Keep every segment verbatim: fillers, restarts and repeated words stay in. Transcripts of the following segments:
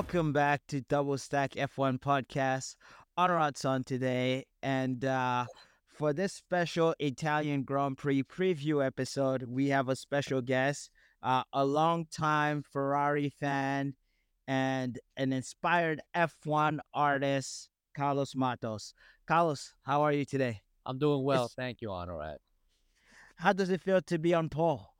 Welcome back to Double Stack F one Podcast. Honorats on today, and uh, for this special Italian Grand Prix preview episode, we have a special guest, uh, a longtime Ferrari fan and an inspired F one artist, Carlos Mattos. Carlos, how are you today? I'm doing well, it's... thank you, Honorat. How does it feel to be on pole?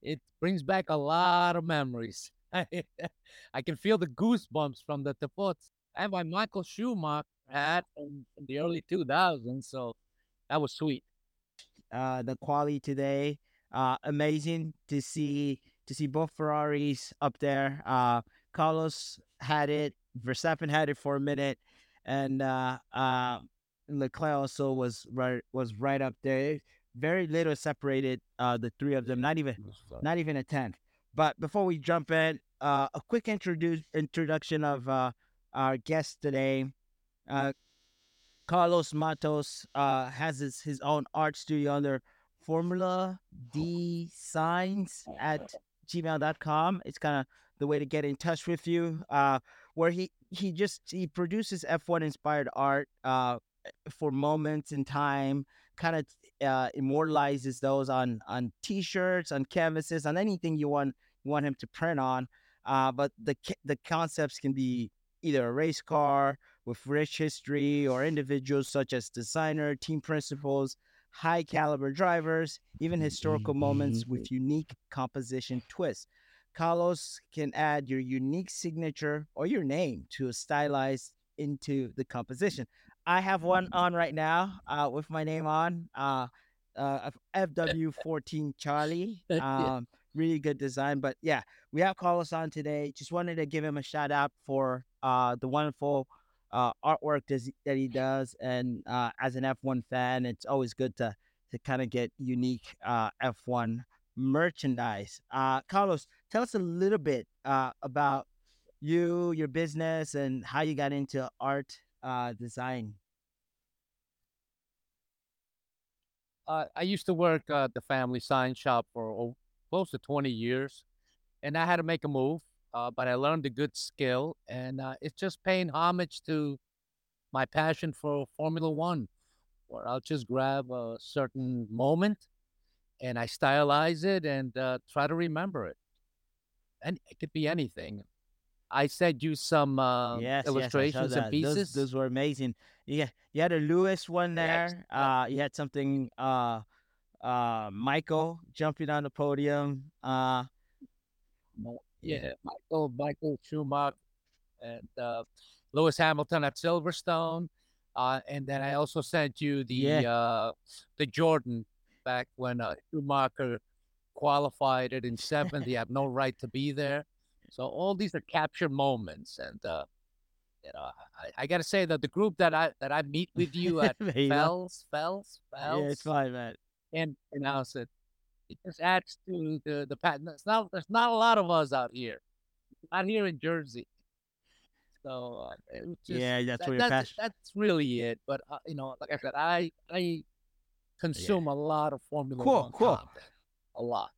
It brings back a lot of memories. I can feel the goosebumps from the Tifosi and by Michael Schumacher had in the early two thousands, so that was sweet. Uh, the quality today, uh, amazing to see to see both Ferraris up there. Uh, Carlos had it, Verstappen had it for a minute, and uh, uh, Leclerc also was right was right up there. Very little separated uh, the three of them, not even not even a tenth. But before we jump in, uh, a quick introdu- introduction of uh, our guest today. Uh, Carlos Mattos uh, has his, his own art studio under FormulaDsigns at gmail dot com. It's kind of the way to get in touch with you, uh, where he, he just he produces F one-inspired art uh, for moments in time, kind of uh, immortalizes those on, on T-shirts, on canvases, on anything you want. want him to print on, uh, but the the concepts can be either a race car with rich history or individuals such as designer, team principals, high caliber drivers, even historical moments with unique composition twists. Carlos can add your unique signature or your name to a stylized into the composition. I have one on right now uh, with my name on, uh, uh, F W fourteen Charlie. Um, Really good design, but yeah, we have Carlos on today. Just wanted to give him a shout out for uh, the wonderful uh, artwork does, that he does, and uh, as an F one fan, it's always good to to kind of get unique uh, F one merchandise. Uh, Carlos, tell us a little bit uh, about you, your business, and how you got into art uh, design. Uh, I used to work at uh, the family sign shop for close to twenty years, and I had to make a move, uh, but I learned a good skill, and uh, it's just paying homage to my passion for Formula One, where I'll just grab a certain moment, and I stylize it and uh, try to remember it. And it could be anything. I sent you some uh, yes, illustrations yes, and pieces. Those, those were amazing. Yeah, you had a Lewis one there. Yes. Uh, you had something... Uh... Uh, Michael jumping on the podium. Uh, yeah, Michael, Michael Schumacher, and uh, Lewis Hamilton at Silverstone. Uh, and then I also sent you the yeah. uh, the Jordan back when uh, Schumacher qualified it in seventh. He had no right to be there. So all these are captured moments, and uh, you know, I, I got to say that the group that I that I meet with you at Fells, Fells, Fells. Yeah, it's fine, man. And announce it. It just adds to the the pattern. It's not there's not a lot of us out here, out here in Jersey. So uh, just, yeah, that's that, where your passion. That's really it. But uh, you know, like I said, I I consume yeah. a lot of Formula cool, One cool. content, a lot,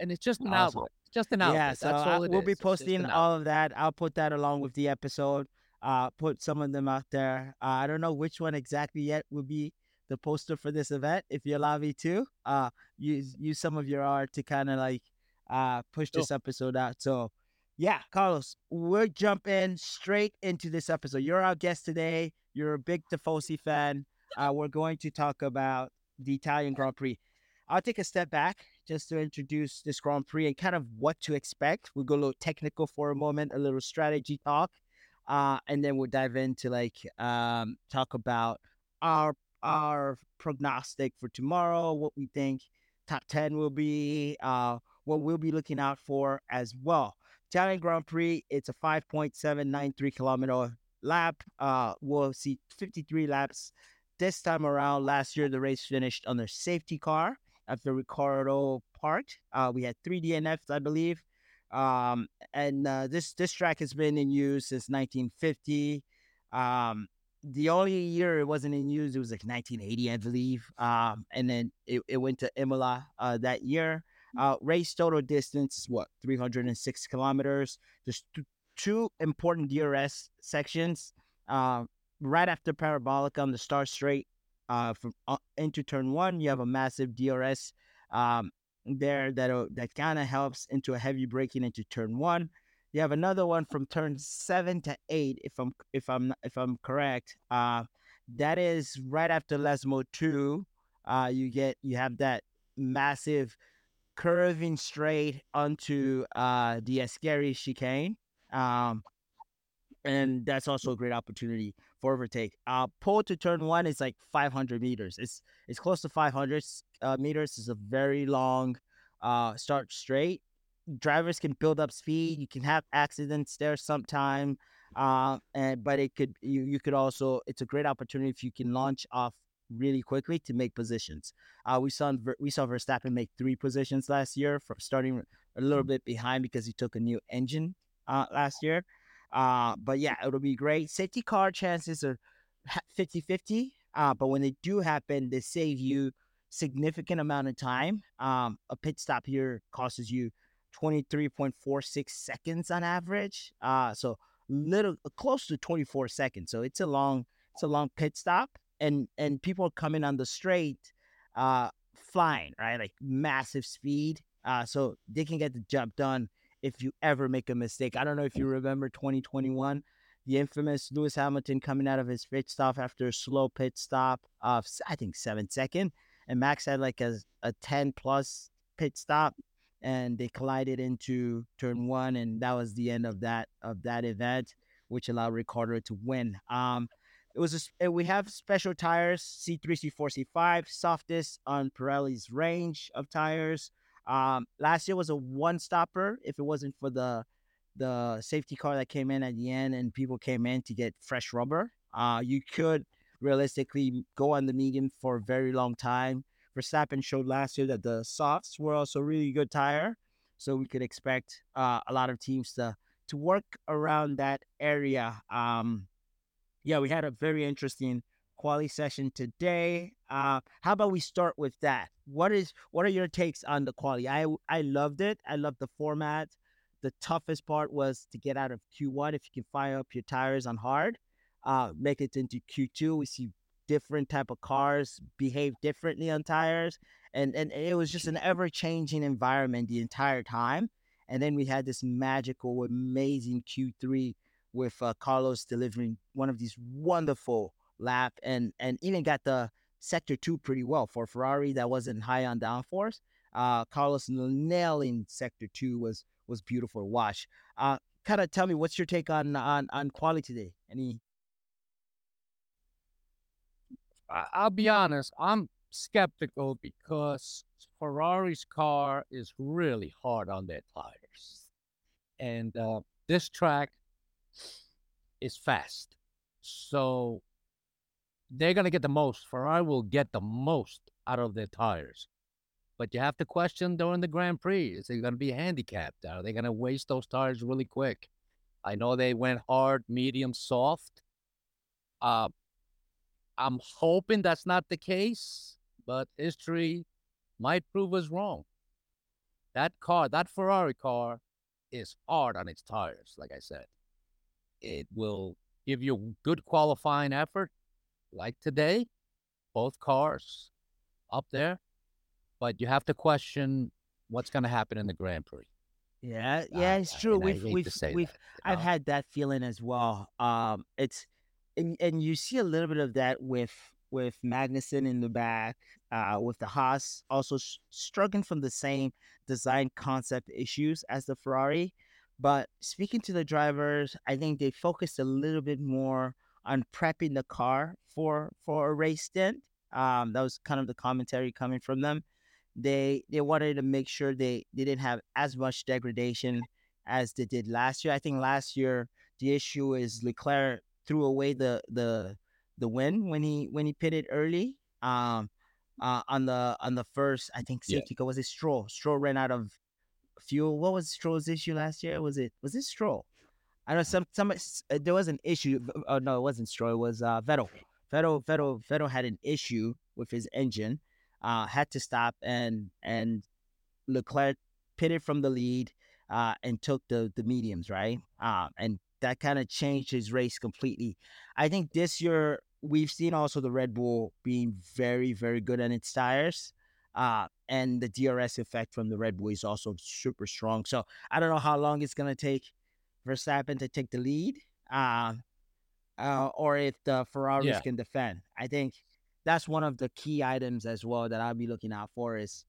and it's just an awesome. outlet. It's just an outlet. Yeah, so that's I, all it we'll is. be posting all of that. I'll put that along with the episode. Uh, put some of them out there. Uh, I don't know which one exactly yet will be the poster for this event. If you allow me to uh use use some of your art to kind of like uh push this oh. episode out. So yeah, Carlos, we'll jump in straight into this episode. You're our guest today. You're a big Tifosi fan. Uh we're going to talk about the Italian Grand Prix. I'll take a step back just to introduce this Grand Prix and kind of what to expect. We'll go a little technical for a moment, a little strategy talk, uh and then we'll dive into like um talk about our our prognostic for tomorrow, what we think top ten will be, uh, what we'll be looking out for as well. Italian Grand Prix, it's a five point seven nine three kilometer lap. Uh, we'll see fifty-three laps this time around. Last year, the race finished under safety car after Riccardo parked. Uh, we had three D N Fs, I believe. Um, and uh, this, this track has been in use since nineteen fifty. Um, The only year it wasn't in use, it was like nineteen eighty, I believe. Um, and then it, it went to Imola uh, that year. Uh, race total distance, what, three hundred six kilometers. There's th- two important D R S sections uh, right after parabolic on the start straight uh, from uh, into turn one. You have a massive D R S um, there that that kind of helps into a heavy braking into turn one. You have another one from turn seven to eight, if I'm if I'm if I'm correct. Uh, that is right after Lesmo two. Uh, you get you have that massive curving straight onto uh, the Ascari chicane, um, and that's also a great opportunity for overtake. Uh, pole to turn one is like five hundred meters. It's it's close to five hundred uh, meters. It's a very long uh, start straight. Drivers can build up speed. You can have accidents there sometime, uh, and but it could you, you could also it's a great opportunity if you can launch off really quickly to make positions. Uh, we saw we saw Verstappen make three positions last year from starting a little bit behind because he took a new engine uh, last year. Uh, but yeah, it'll be great. Safety car chances are fifty-fifty, uh, but when they do happen, they save you significant amount of time. Um, a pit stop here costs you twenty-three point four six seconds on average, uh, so little close to twenty-four seconds. So it's a long, it's a long pit stop, and and people coming on the straight, uh, flying right, like massive speed. Uh, so they can get the job done if you ever make a mistake. I don't know if you remember twenty twenty-one, the infamous Lewis Hamilton coming out of his pit stop after a slow pit stop of I think seven second, and Max had like a a ten plus pit stop. And they collided into turn one, and that was the end of that of that event, which allowed Riccardo to win. Um, it was a, we have special tires, C three, C four, C five, softest on Pirelli's range of tires. Um, last year was a one stopper. If it wasn't for the the safety car that came in at the end, and people came in to get fresh rubber, uh, you could realistically go on the medium for a very long time. Verstappen showed last year that the softs were also a really good tire, so we could expect uh, a lot of teams to to work around that area. Um, yeah, we had a very interesting quali session today. Uh, how about we start with that? What is what are your takes on the quali? I I loved it. I loved the format. The toughest part was to get out of Q one. If you can fire up your tires on hard, uh, make it into Q two. We see different type of cars behave differently on tires, and and it was just an ever-changing environment the entire time. And then we had this magical, amazing Q three with uh, Carlos delivering one of these wonderful lap, and and even got the sector two pretty well for Ferrari that wasn't high on downforce. Uh, Carlos nailing sector two was was beautiful to watch. Uh, kind of tell me, what's your take on on on quali today? Any I'll be honest, I'm skeptical because Ferrari's car is really hard on their tires. And uh, this track is fast. So they're going to get the most. Ferrari will get the most out of their tires. But you have to question during the Grand Prix, is it going to be handicapped? Are they going to waste those tires really quick? I know they went hard, medium, soft. Uh, I'm hoping that's not the case, but history might prove us wrong. That car, that Ferrari car, is hard on its tires, like I said. It will give you good qualifying effort, like today, both cars up there, but you have to question what's going to happen in the Grand Prix. Yeah, yeah, it's true. I, I we've, we've, we've, that, you know? I've had that feeling as well. Um, it's, And and you see a little bit of that with with Magnussen in the back, uh, with the Haas also sh- struggling from the same design concept issues as the Ferrari. But speaking to the drivers, I think they focused a little bit more on prepping the car for for a race stint. Um, that was kind of the commentary coming from them. They they wanted to make sure they, they didn't have as much degradation as they did last year. I think last year the issue is Leclerc threw away the the the win when he when he pitted early um uh on the on the first I think safety car. Yeah. Was it Stroll? Stroll ran out of fuel. What was Stroll's issue last year? Was it was it Stroll? I know some some uh, there was an issue. Oh no, it wasn't Stroll. It was uh, Vettel. Vettel Vettel Vettel had an issue with his engine. Uh, had to stop and and Leclerc pitted from the lead. uh, and took the, the mediums, right? Um, and that kind of changed his race completely. I think this year we've seen also the Red Bull being very, very good on its tires. Uh, and the D R S effect from the Red Bull is also super strong. So I don't know how long it's going to take Verstappen to take the lead uh, uh, or if the Ferraris yeah. can defend. I think that's one of the key items as well that I'll be looking out for is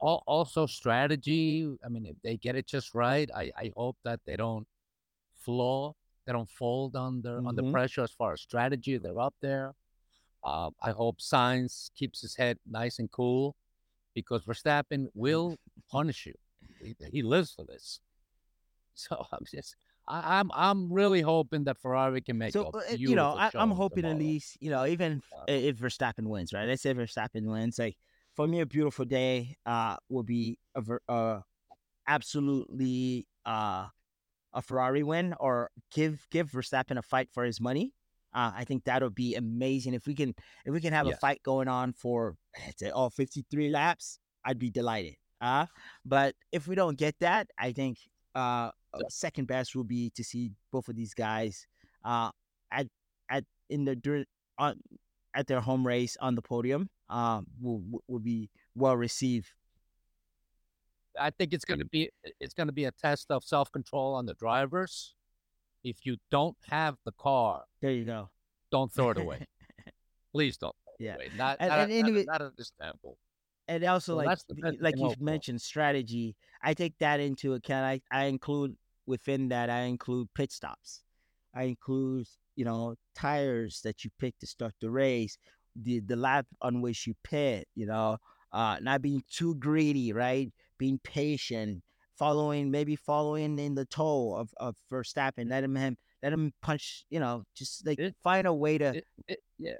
also strategy. I mean, if they get it just right, I, I hope that they don't flaw, they don't fold under, mm-hmm. under pressure as far as strategy. They're up there. Uh, I hope Sainz keeps his head nice and cool because Verstappen will punish you. He, he lives for this. So I'm just, I, I'm, I'm really hoping that Ferrari can make. So a you know, I, I'm hoping tomorrow. At least you know, even yeah. if Verstappen wins, right? Let's say Verstappen wins. Like for me, a beautiful day uh, will be a, uh, absolutely uh, a Ferrari win or give give Verstappen a fight for his money. Uh, I think that'll be amazing if we can if we can have yes. a fight going on for all oh, fifty-three laps. I'd be delighted. Uh, but if we don't get that, I think uh, second best will be to see both of these guys uh, at at in the on, at their home race on the podium. Um, will will be well received. I think it's going to be it's going to be a test of self-control on the drivers. If you don't have the car, there you go. Don't throw it away. Please don't. Yeah. Away. Not, and, not, and, and, not, and, not at this temple. And also, so like the, like you've open. mentioned, strategy. I take that into account. I, I include within that. I include pit stops. I include you know tires that you pick to start the race, the the lap on which you pit. You know, uh, not being too greedy, right? Being patient. Following, maybe following in the toe of, of Verstappen, let him, him let him punch, you know, just like it, find a way to. It, it, yeah.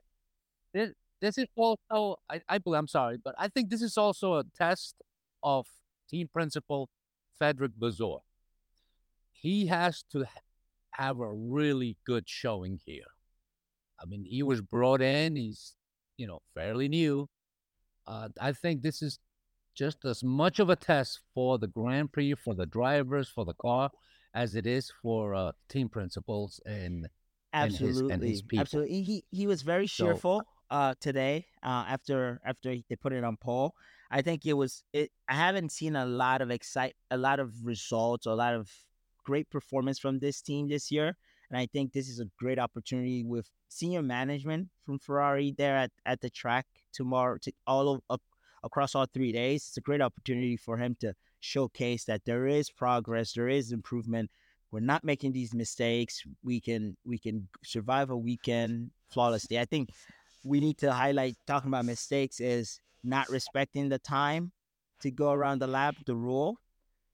This, this is also, I, I believe, I'm sorry, but I think this is also a test of team principal Federic Vasseur. He has to have a really good showing here. I mean, he was brought in, he's, you know, fairly new. Uh, I think this is just as much of a test for the Grand Prix, for the drivers, for the car, as it is for uh, team principals and absolutely, and his, and his people. Absolutely. He he was very cheerful so, uh, today uh, after after they put it on pole. I think it was. It, I haven't seen a lot of excite, a lot of results, a lot of great performance from this team this year, and I think this is a great opportunity with senior management from Ferrari there at, at the track tomorrow. To all of. Uh, Across all three days, it's a great opportunity for him to showcase that there is progress, there is improvement. We're not making these mistakes. We can we can survive a weekend flawlessly. I think we need to highlight talking about mistakes is not respecting the time to go around the lap, the rule,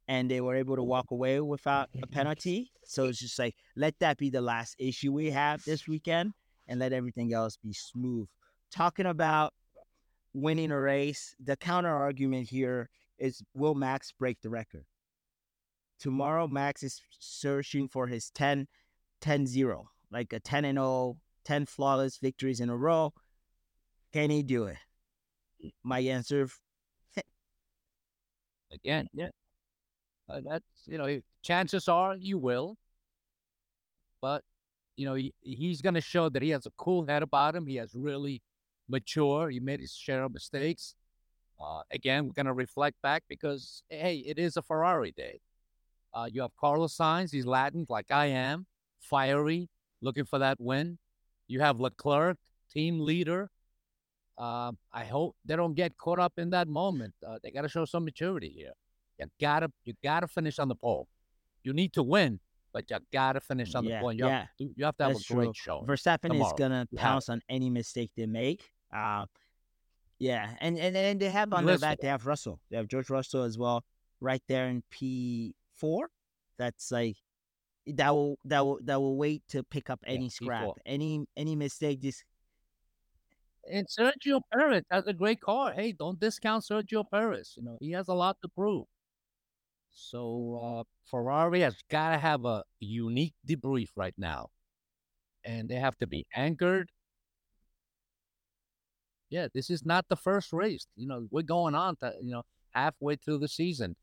and they were able to walk away without a penalty. So it's just like let that be the last issue we have this weekend, and let everything else be smooth. Talking about winning a race, the counter argument here is, will Max break the record? Tomorrow, Max is searching for his ten, ten-oh, like a ten and oh, ten flawless victories in a row. Can he do it? My answer, again, yeah. Uh, that's, you know, chances are you will, but, you know, he, he's going to show that he has a cool head about him. He has really mature. He made his share of mistakes. Uh, again, we're going to reflect back because, hey, it is a Ferrari day. Uh, you have Carlos Sainz. He's Latin like I am, fiery, looking for that win. You have Leclerc, team leader. Uh, I hope they don't get caught up in that moment. Uh, they got to show some maturity here. You gotta, you gotta finish on the pole. You need to win, but you gotta finish on the yeah, pole. You, yeah. have, you have to have That's a great true. show. Verstappen tomorrow. is gonna you pounce on any mistake they make. Uh, yeah, and, and and they have on Russell. their back, they have Russell. They have George Russell as well, right there in P four. That's like, that will that will, that will wait to pick up any yeah, scrap, P four. any any mistake. Just... And Sergio Perez has a great car. Hey, don't discount Sergio Perez. You know, he has a lot to prove. So uh, Ferrari has got to have a unique debrief right now. And they have to be anchored. Yeah, this is not the first race. You know, we're going on to, you know, halfway through the season.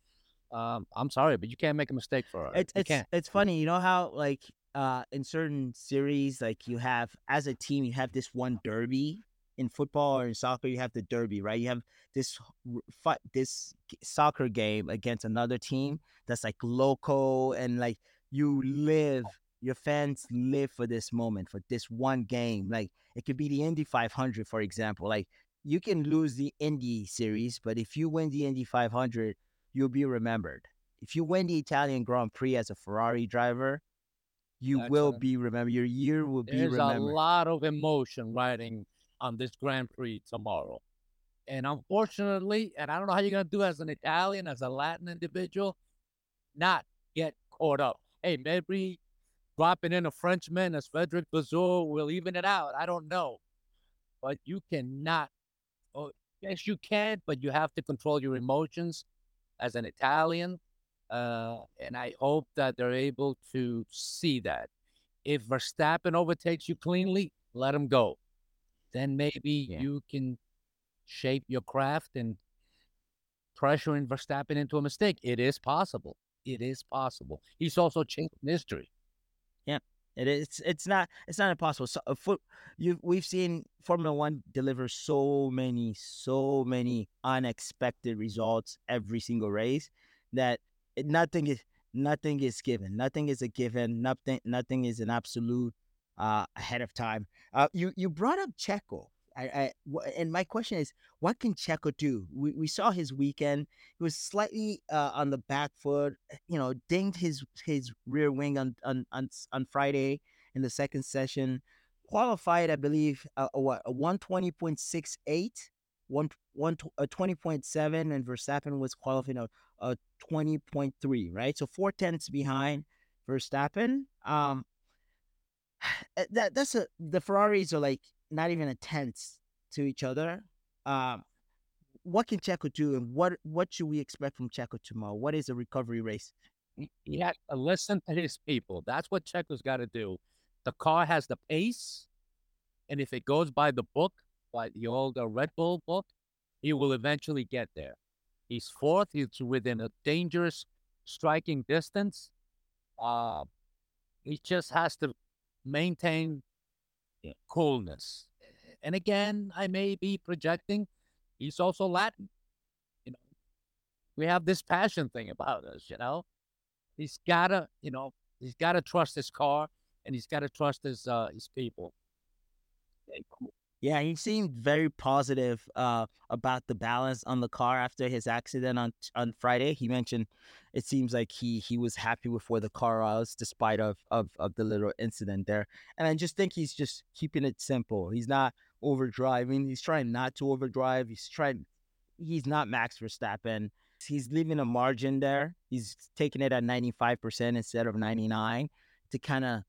um, I'm sorry, but you can't make a mistake for her. It, it's can't. It's funny, you know how like uh, in certain series, like you have as a team, you have this one derby. In football or in soccer, you have the derby, right? You have this this soccer game against another team that's like local, and like you live, your fans live for this moment, for this one game. Like it could be the Indy five hundred, for example. Like you can lose the Indy series, but if you win the Indy five hundred, you'll be remembered. If you win the Italian Grand Prix as a Ferrari driver, you Excellent. will be remembered. Your year will be There's remembered. There's a lot of emotion riding on this Grand Prix tomorrow. And unfortunately, and I don't know how you're going to do as an Italian, as a Latin individual, not get caught up. Hey, maybe dropping in a Frenchman as Frederic Bazor will even it out. I don't know. But you cannot. Oh, yes, you can, but you have to control your emotions as an Italian. Uh, and I hope that they're able to see that. If Verstappen overtakes you cleanly, let him go. Then maybe yeah. you can shape your craft and pressuring Verstappen into a mistake. It is possible. It is possible. He's also changed history. Yeah, it is. It's, it's not. It's not impossible. So, uh, for, you, we've seen Formula One deliver so many, so many unexpected results every single race that nothing is nothing is given. Nothing is a given. Nothing. Nothing is an absolute. Uh, ahead of time. Uh, you, you brought up Checo. I, I, w- and my question is, what can Checo do? We we saw his weekend. He was slightly uh, on the back foot, you know, dinged his, his rear wing on, on, on, on Friday in the second session. Qualified, I believe, uh, what, a one twenty point six eight, one, one, a twenty point seven, and Verstappen was qualifying a, a twenty point three, right? So four tenths behind Verstappen. Um, That that's a, the Ferraris are like not even a tenth to each other. Um, what can Checo do, and what what should we expect from Checo tomorrow? What is a recovery race? Yeah, listen to his people. That's what Checo's got to do. The car has the pace, and if it goes by the book, by the old Red Bull book, he will eventually get there. He's fourth. He's within a dangerous striking distance. Uh, he just has to maintain yeah. coolness. And again, I may be projecting. He's also Latin. You know, we have this passion thing about us, you know. He's gotta, you know, he's gotta trust his car, and he's gotta trust his uh, his people. Yeah, cool. Yeah, he seemed very positive uh, about the balance on the car after his accident on on Friday. He mentioned it seems like he he was happy with where the car was, despite of, of, of the little incident there. And I just think he's just keeping it simple. He's not overdriving. He's trying not to overdrive. He's trying. He's not Max Verstappen. He's leaving a margin there. He's taking it at ninety-five percent instead of ninety-nine to kind of.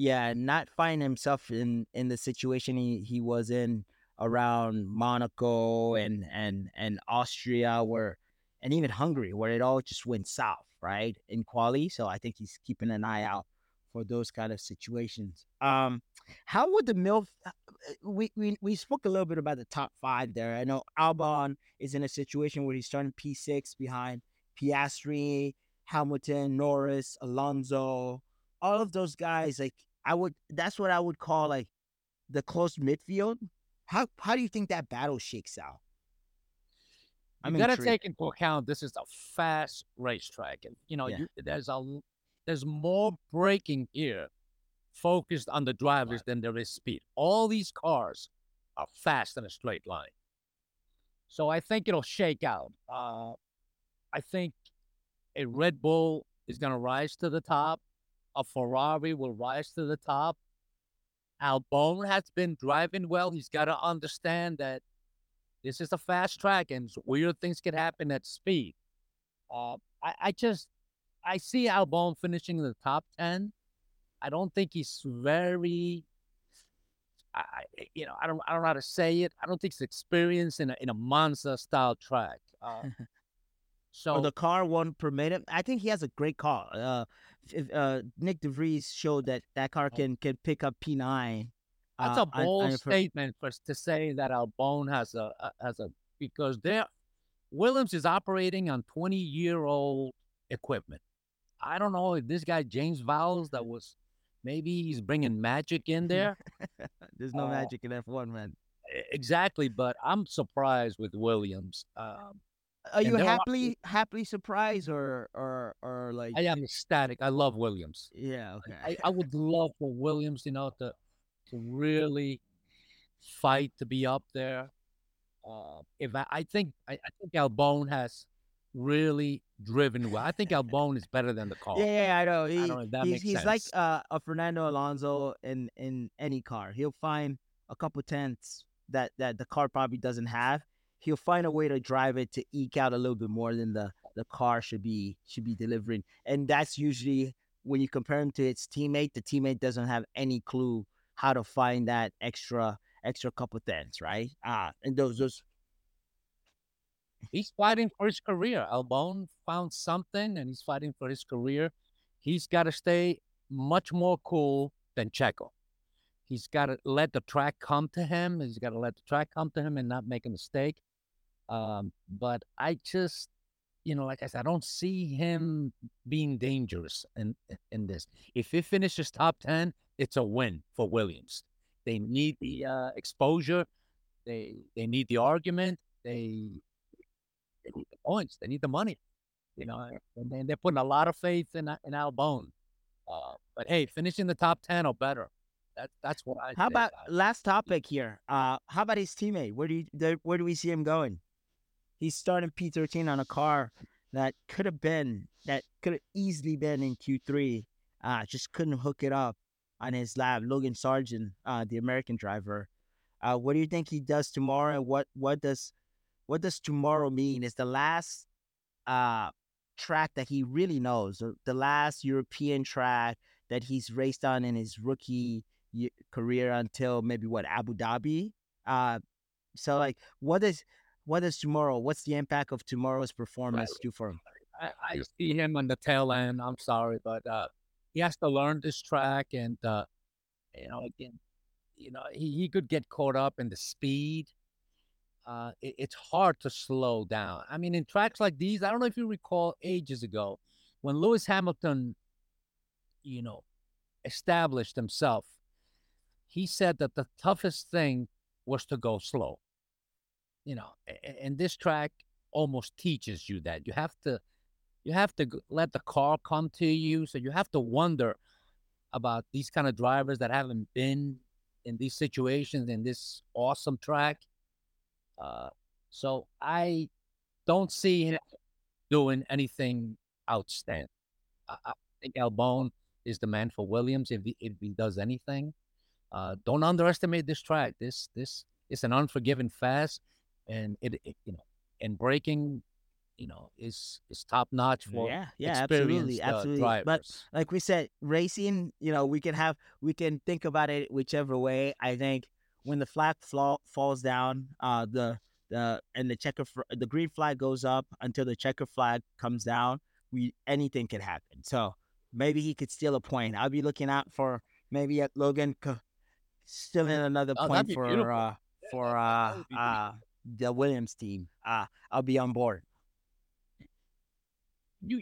Yeah, not find himself in, in the situation he, he was in around Monaco and, and, and Austria where, and even Hungary, where it all just went south, right, in quali. So I think he's keeping an eye out for those kind of situations. Um, how would the MILF – we, we we spoke a little bit about the top five there. I know Albon is in a situation where he's starting P six behind Piastri, Hamilton, Norris, Alonso, all of those guys. Like, I would, that's what I would call like the close midfield. How how do you think that battle shakes out? I'm you got to take into account this is a fast racetrack, and you know yeah. you, there's a there's more braking here, focused on the drivers right. than there is speed. All these cars are fast in a straight line, so I think it'll shake out. Uh, I think a Red Bull is going to rise to the top. A Ferrari will rise to the top. Albon has been driving well. He's got to understand that this is a fast track and weird things can happen at speed. Uh, I, I just, I see Albon finishing in the top ten. I don't think he's very, I, you know, I don't, I don't know how to say it. I don't think he's experienced in a, in a Monza style track. Uh, So or the car won't permit him. I think he has a great car. Uh, if, uh, Nick DeVries showed that that car can, can pick up P nine. That's uh, a bold I, I statement for, to say that Albon has a, a has a because there Williams is operating on twenty-year-old equipment. I don't know if this guy, James Vowles, that was, maybe he's bringing magic in there. There's no uh, magic in F one, man. Exactly, but I'm surprised with Williams. Um, Are you happily are... happily surprised or, or or like? I am ecstatic. I love Williams. Yeah, okay. I, I would love for Williams, you know, to, to really fight to be up there. Uh, if I, I think I, I think Albon has really driven well. I think Albon is better than the car. Yeah, yeah, I know. He, I don't know if that he's, makes he's sense. like uh, a Fernando Alonso in, in any car. He'll find a couple tenths that, that the car probably doesn't have. He'll find a way to drive it to eke out a little bit more than the, the car should be should be delivering. And that's usually when you compare him to its teammate, the teammate doesn't have any clue how to find that extra extra couple tenths, right? Ah, and those those he's fighting for his career. Albon found something and he's fighting for his career. He's gotta stay much more cool than Checo. He's gotta let the track come to him. He's gotta let the track come to him and not make a mistake. Um, but I just, you know, like I said, I don't see him being dangerous in in this. If he finishes top ten, it's a win for Williams. They need the uh, exposure. They they need the argument. They, they need the points. They need the money. You know, and, and they're putting a lot of faith in in Albon. Uh, but hey, finishing the top ten or better. That, that's what I. How think. about last topic here? Uh, how about his teammate? Where do you, where do we see him going? He's starting P thirteen on a car that could have been, that could have easily been in Q three. Uh, just couldn't hook it up on his lap. Logan Sargent, uh, the American driver. Uh, what do you think he does tomorrow? And what, what does what does tomorrow mean? It's the last uh, track that he really knows. The last European track that he's raced on in his rookie career until maybe what, Abu Dhabi. Uh, so like, what is... What is tomorrow? What's the impact of tomorrow's performance do for him? I, I see him on the tail end. I'm sorry, but uh, he has to learn this track, and uh, you know, again, you know, he, he could get caught up in the speed. Uh, it, it's hard to slow down. I mean, in tracks like these, I don't know if you recall ages ago when Lewis Hamilton, you know, established himself. He said that the toughest thing was to go slow. You know, and this track almost teaches you that. You have to, you have to let the car come to you. So you have to wonder about these kind of drivers that haven't been in these situations in this awesome track. Uh, so I don't see him doing anything outstanding. I, I think Albon is the man for Williams if he, if he does anything. Uh, don't underestimate this track. This this is an unforgiving fast. And it, it, you know, and braking, you know, is is top notch for yeah, yeah, absolutely, absolutely. Uh, but like we said, racing, you know, we can have we can think about it whichever way. I think when the flag fall, falls down, uh, the the and the checker the green flag goes up until the checker flag comes down. We anything can happen. So maybe he could steal a point. I'll be looking out for maybe at Logan stealing another oh, point for uh, for uh, uh. the Williams team. Uh, I'll be on board. You,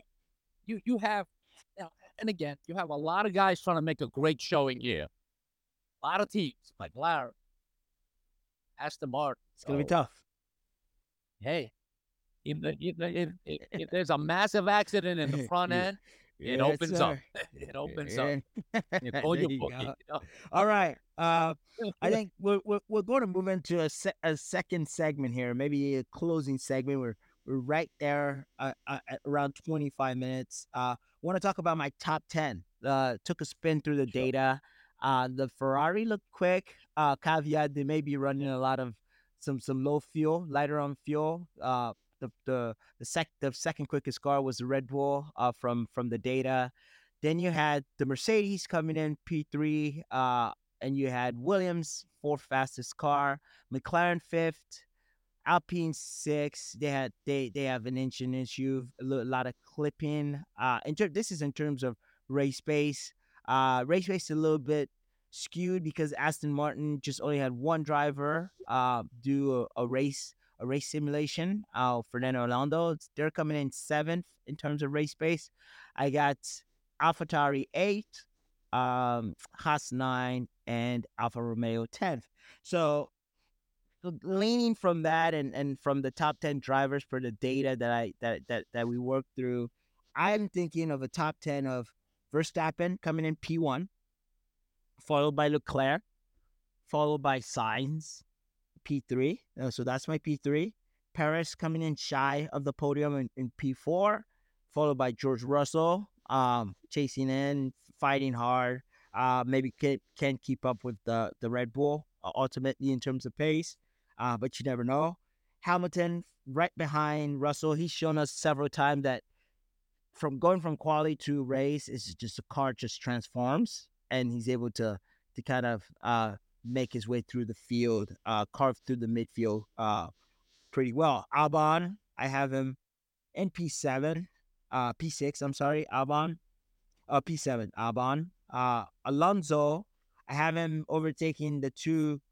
you, you have, you know, and again, you have a lot of guys trying to make a great showing here. A lot of teams, McLaren, Aston Martin. It's so, gonna be tough. Hey, if, if, if, if, if there's a massive accident in the front end, yeah, it, opens uh, it opens yeah. up. It opens up. All right. Uh, I think we're, we're we're going to move into a, se- a second segment here, maybe a closing segment. We're we're right there uh, uh, at around twenty-five minutes. I uh, want to talk about my top ten. Uh, took a spin through the sure. data. Uh, the Ferrari looked quick. Uh, caveat: they may be running a lot of some some low fuel, lighter on fuel. Uh, The the the, sec, the second quickest car was the Red Bull uh, from from the data. Then you had the Mercedes coming in P three, uh, and you had Williams fourth fastest car, McLaren fifth, Alpine sixth. They had they they have an engine issue, a lot of clipping. Uh, in ter- this is in terms of race pace. Uh, race pace a little bit skewed because Aston Martin just only had one driver uh, do a, a race. a race simulation of Fernando Alonso. They're coming in seventh in terms of race pace. I got AlphaTauri eight, um, Haas nine, and Alfa Romeo tenth. So leaning from that and, and from the top ten drivers for the data that I that, that that we worked through, I'm thinking of a top ten of Verstappen coming in P one, followed by Leclerc, followed by Sainz, P three. So that's my P three. Perez coming in shy of the podium in, in P four, followed by George Russell, um, chasing in, fighting hard. Uh, maybe can't, can't keep up with the, the Red Bull uh, ultimately in terms of pace, uh, but you never know. Hamilton right behind Russell. He's shown us several times that from going from quali to race, it's just the car just transforms, and he's able to to kind of uh, make his way through the field, uh, carve through the midfield uh, pretty well. Albon, I have him in P seven, uh, P six, I'm sorry, Albon, uh, P seven, Albon. Uh, Alonso, I have him overtaking the two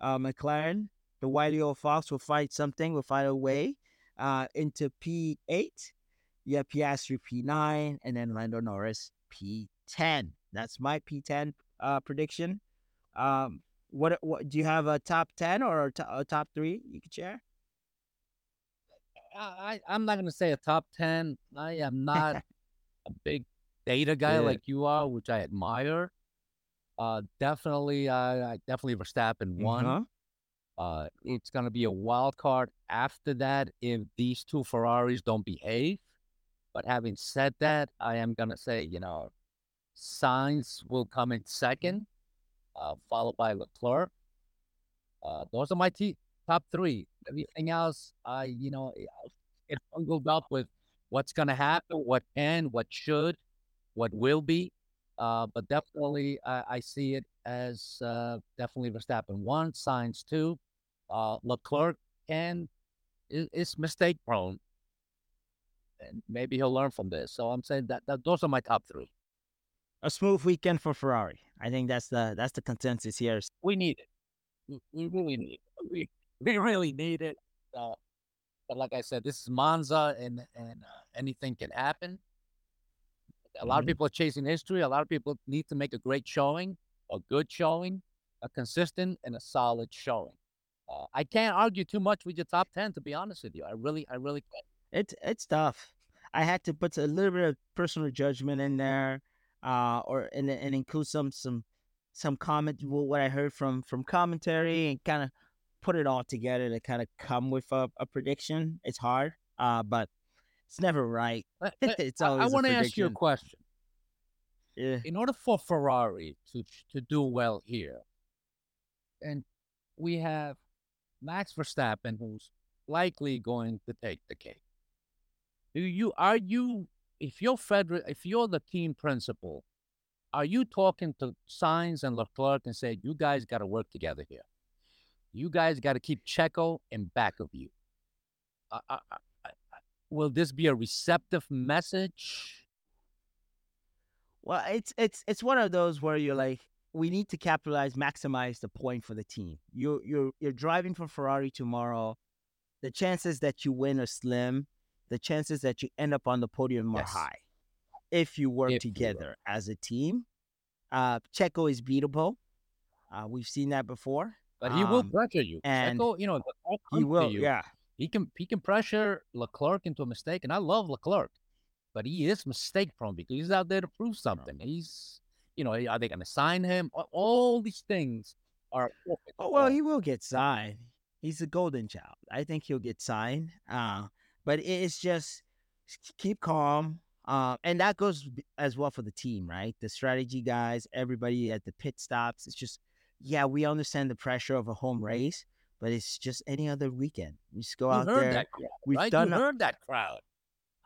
uh, McLaren. The wily old fox will find something, will find a way uh, into P eight. You have Piastri P nine, and then Lando Norris P ten. That's my P ten uh, prediction. Um, what, what do you have a top ten or a, t- a top three you could share? I, I'm not going to say a top ten. I am not a big data guy yeah. like you are, which I admire. Uh, definitely, uh, I definitely Verstappen won. Mm-hmm. Uh, it's going to be a wild card after that if these two Ferraris don't behave. But having said that, I am going to say, you know, Sainz will come in second, uh, followed by Leclerc. Uh, those are my t- top three. Everything else, I, you know, it bungled up with what's going to happen, what can, what should, what will be. Uh, but definitely, uh, I see it as uh, definitely Verstappen one, Sainz two, uh, Leclerc, and is, is mistake prone. And maybe he'll learn from this. So I'm saying that, that those are my top three. A smooth weekend for Ferrari. I think that's the that's the consensus here. We need it. We really need it. We, we really need it. Uh, but like I said, this is Monza, and and uh, anything can happen. A lot mm-hmm. of people are chasing history. A lot of people need to make a great showing, a good showing, a consistent and a solid showing. Uh, I can't argue too much with your top ten, to be honest with you. I really, I really can't. It's it's tough. I had to put a little bit of personal judgment in there, uh, or and and include some some some comment what I heard from, from commentary, and kind of put it all together to kind of come with a, a prediction. It's hard, uh, but it's never right. It's always. I, I want to ask you a question. Yeah. In order for Ferrari to to do well here, and we have Max Verstappen, who's likely going to take the cake. Do you are you if you're federal if you're the team principal, are you talking to Sainz and Leclerc and say, you guys got to work together here? You guys got to keep Checo in back of you. Uh, uh, uh, will this be a receptive message? Well, it's it's it's one of those where you're like, we need to capitalize, maximize the point for the team. You you you're driving for Ferrari tomorrow. The chances that you win are slim. The chances that you end up on the podium are yes. high if you work if together you as a team. Uh, Checo is beatable. Uh, we've seen that before. But he um, will pressure you. And Checo, you know, he will, you. yeah. He can he can pressure Leclerc into a mistake, and I love Leclerc, but he is mistake prone because he's out there to prove something. He's, you know, are they going to sign him? All these things are. Perfect. Oh well, he will get signed. He's a golden child. I think he'll get signed. Uh, but it's just keep calm. Uh, and that goes as well for the team, right? The strategy guys, everybody at the pit stops. It's just, yeah, we understand the pressure of a home race, but it's just any other weekend. We just go you out heard there. That crowd, We've right? done you a- heard that crowd.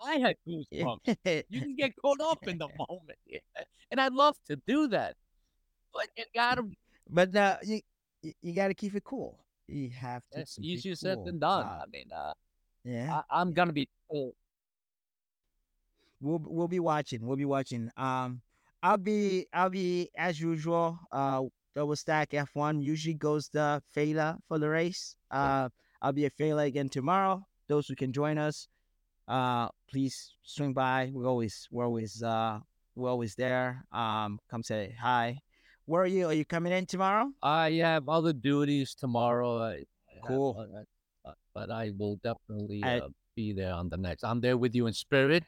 I had goosebumps. You can get caught up in the moment. Yeah. And I'd love to do that. But you got to. But uh, you, you got to keep it cool. You have to. It's easier said cool. than done. Uh, I mean, uh, yeah, I, I'm gonna be. Cool. We'll we'll be watching. We'll be watching. Um, I'll be I'll be as usual. Uh, Double Stack F one usually goes the failure for the race. Uh, I'll be at Fela again tomorrow. Those who can join us, uh, please swing by. We always, we're always, uh, we're always there. Um, come say hi. Where are you? Are you coming in tomorrow? I have other duties tomorrow. I cool, have, uh, but I will definitely I, uh, be there on the next. I'm there with you in spirit,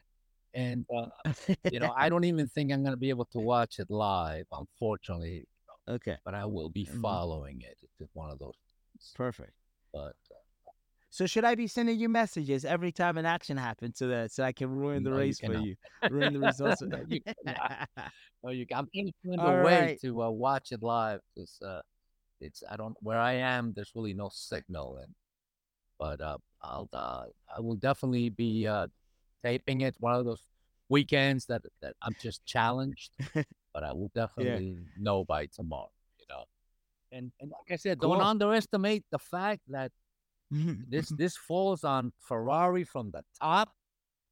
and uh, you know, I don't even think I'm gonna be able to watch it live, unfortunately. Okay, but I will be following it. It's one of those things. Perfect. But. So should I be sending you messages every time an action happens so that so I can ruin the no, race you for you, ruin the results? no, you no, you. I'm trying to find a way right. to uh, watch it live. It's, uh, it's I don't where I am. There's really no signal, and but uh, I'll uh, I will definitely be uh, taping it. One of those weekends that that I'm just challenged, but I will definitely yeah. know by tomorrow. You know, and and like I said, cool. don't underestimate the fact that. this this falls on Ferrari from the top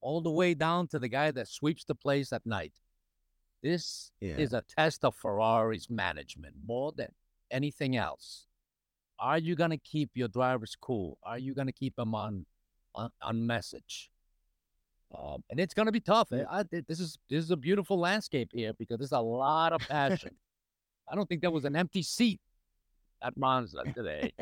all the way down to the guy that sweeps the place at night. This yeah. is a test of Ferrari's management more than anything else. Are you going to keep your drivers cool? Are you going to keep them on on, on message? Um, and it's going to be tough. I, I, this is this is a beautiful landscape here because there's a lot of passion. I don't think there was an empty seat at Monza today.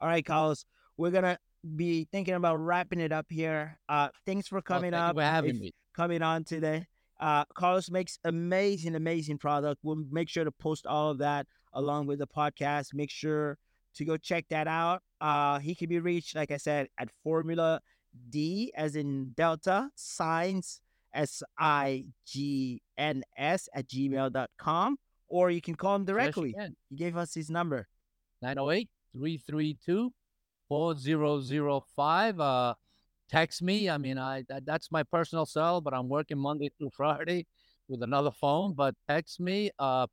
All right, Carlos, we're gonna be thinking about wrapping it up here. Uh, thanks for coming oh, thank up, you for having me. coming on today. Uh, Carlos makes amazing, amazing product. We'll make sure to post all of that along with the podcast. Make sure to go check that out. Uh, he can be reached, like I said, at Formula D, as in Delta Signs, S I G N S at gmail dot com, or you can call him directly. Yes, he gave us his number, nine zero eight. three three two, four zero zero five. Uh, text me. I mean, I that, that's my personal cell, but I'm working Monday through Friday with another phone. But text me. Uh,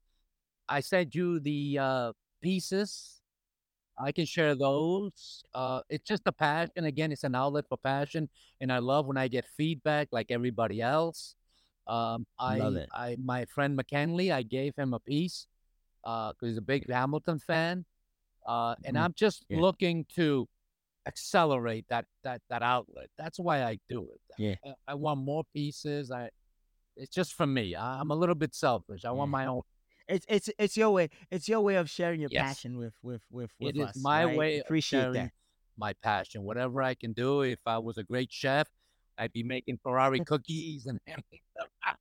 I sent you the uh, pieces. I can share those. Uh, it's just a passion. Again, it's an outlet for passion, and I love when I get feedback like everybody else. Um, I, love it. I, my friend McKinley, I gave him a piece because uh, he's a big Hamilton fan. Uh, and I'm just yeah. looking to accelerate that, that, that outlet. That's why I do it. Yeah. I, I want more pieces. I, it's just for me. I, I'm a little bit selfish. I yeah. want my own. It's it's it's your way. It's your way of sharing your yes. passion with with with, with it us. It is my right? way. Appreciate of that. My passion, whatever I can do. If I was a great chef, I'd be making Ferrari cookies and handing them out.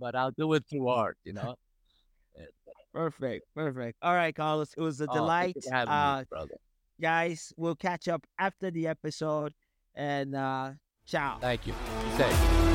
But I'll do it through art, you know. Perfect, perfect. All right, Carlos, it was a oh, delight. Uh, me, brother. Guys, we'll catch up after the episode, and uh, ciao. Thank you. Be safe.